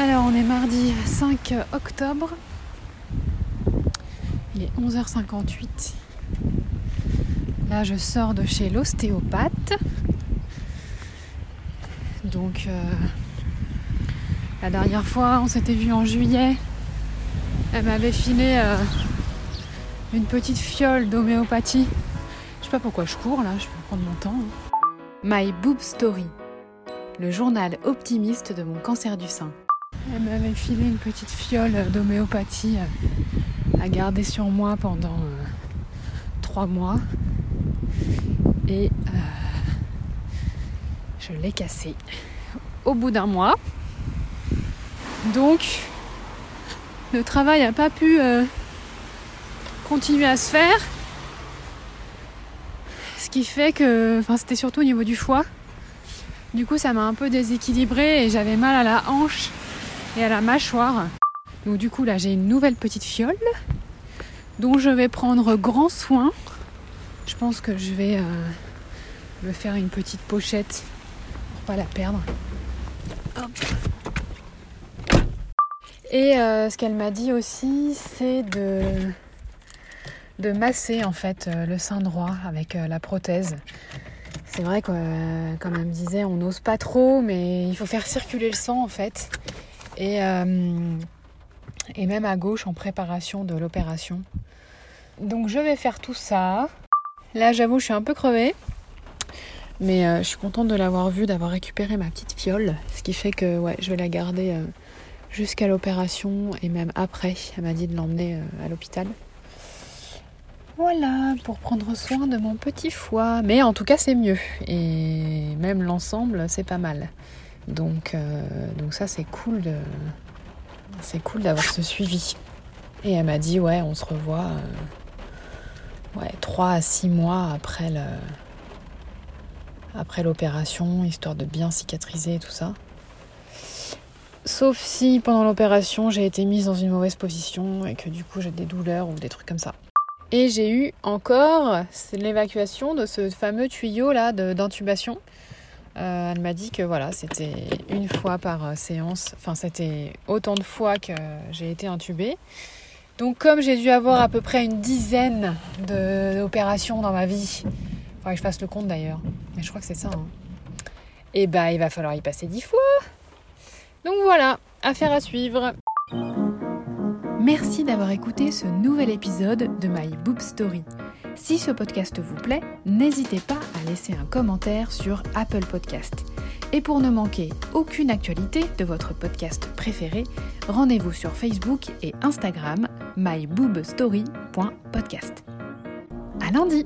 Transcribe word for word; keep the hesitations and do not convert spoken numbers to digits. Alors on est mardi cinq octobre, il est onze heures cinquante-huit, là je sors de chez l'ostéopathe, donc euh, la dernière fois on s'était vu en juillet, elle m'avait filé euh, une petite fiole d'homéopathie, je sais pas pourquoi je cours là, je peux prendre mon temps. Hein. My Boob Story, le journal optimiste de mon cancer du sein. Elle m'avait filé une petite fiole d'homéopathie à garder sur moi pendant euh, trois mois et euh, je l'ai cassée au bout d'un mois. Donc le travail n'a pas pu euh, continuer à se faire, ce qui fait que, enfin c'était surtout au niveau du foie, du coup ça m'a un peu déséquilibrée et j'avais mal à la hanche et à la mâchoire. Donc du coup là j'ai une nouvelle petite fiole dont je vais prendre grand soin. Je pense que je vais euh, me faire une petite pochette pour pas la perdre. Hop. Et euh, ce qu'elle m'a dit aussi, c'est de de masser en fait euh, le sein droit avec euh, la prothèse. C'est vrai que euh, comme elle me disait, on n'ose pas trop, mais il faut faire circuler le sang en fait. Et, euh, et même à gauche en préparation de l'opération. Donc je vais faire tout ça. Là j'avoue je suis un peu crevée. Mais euh, je suis contente de l'avoir vue, d'avoir récupéré ma petite fiole. Ce qui fait que ouais, je vais la garder euh, jusqu'à l'opération et même après. Elle m'a dit de l'emmener euh, à l'hôpital. Voilà, pour prendre soin de mon petit foie. Mais en tout cas c'est mieux. Et même l'ensemble c'est pas mal. Donc, euh, donc ça c'est cool de, c'est cool d'avoir ce suivi. Et elle m'a dit ouais on se revoit euh, ouais, trois à six mois après, le, après l'opération, histoire de bien cicatriser et tout ça. Sauf si pendant l'opération j'ai été mise dans une mauvaise position et que du coup j'ai des douleurs ou des trucs comme ça. Et j'ai eu encore l'évacuation de ce fameux tuyau là de, d'intubation. Euh, elle m'a dit que voilà, c'était une fois par séance, enfin c'était autant de fois que j'ai été intubée. Donc comme j'ai dû avoir à peu près une dizaine de, d'opérations dans ma vie, il faudrait que je fasse le compte d'ailleurs, mais je crois que c'est ça. Hein. Et bah il va falloir y passer dix fois. Donc voilà, affaire à suivre. Merci d'avoir écouté ce nouvel épisode de My Boob Story. Si ce podcast vous plaît, n'hésitez pas à laisser un commentaire sur Apple Podcast. Et pour ne manquer aucune actualité de votre podcast préféré, rendez-vous sur Facebook et Instagram my boob story point podcast. À lundi!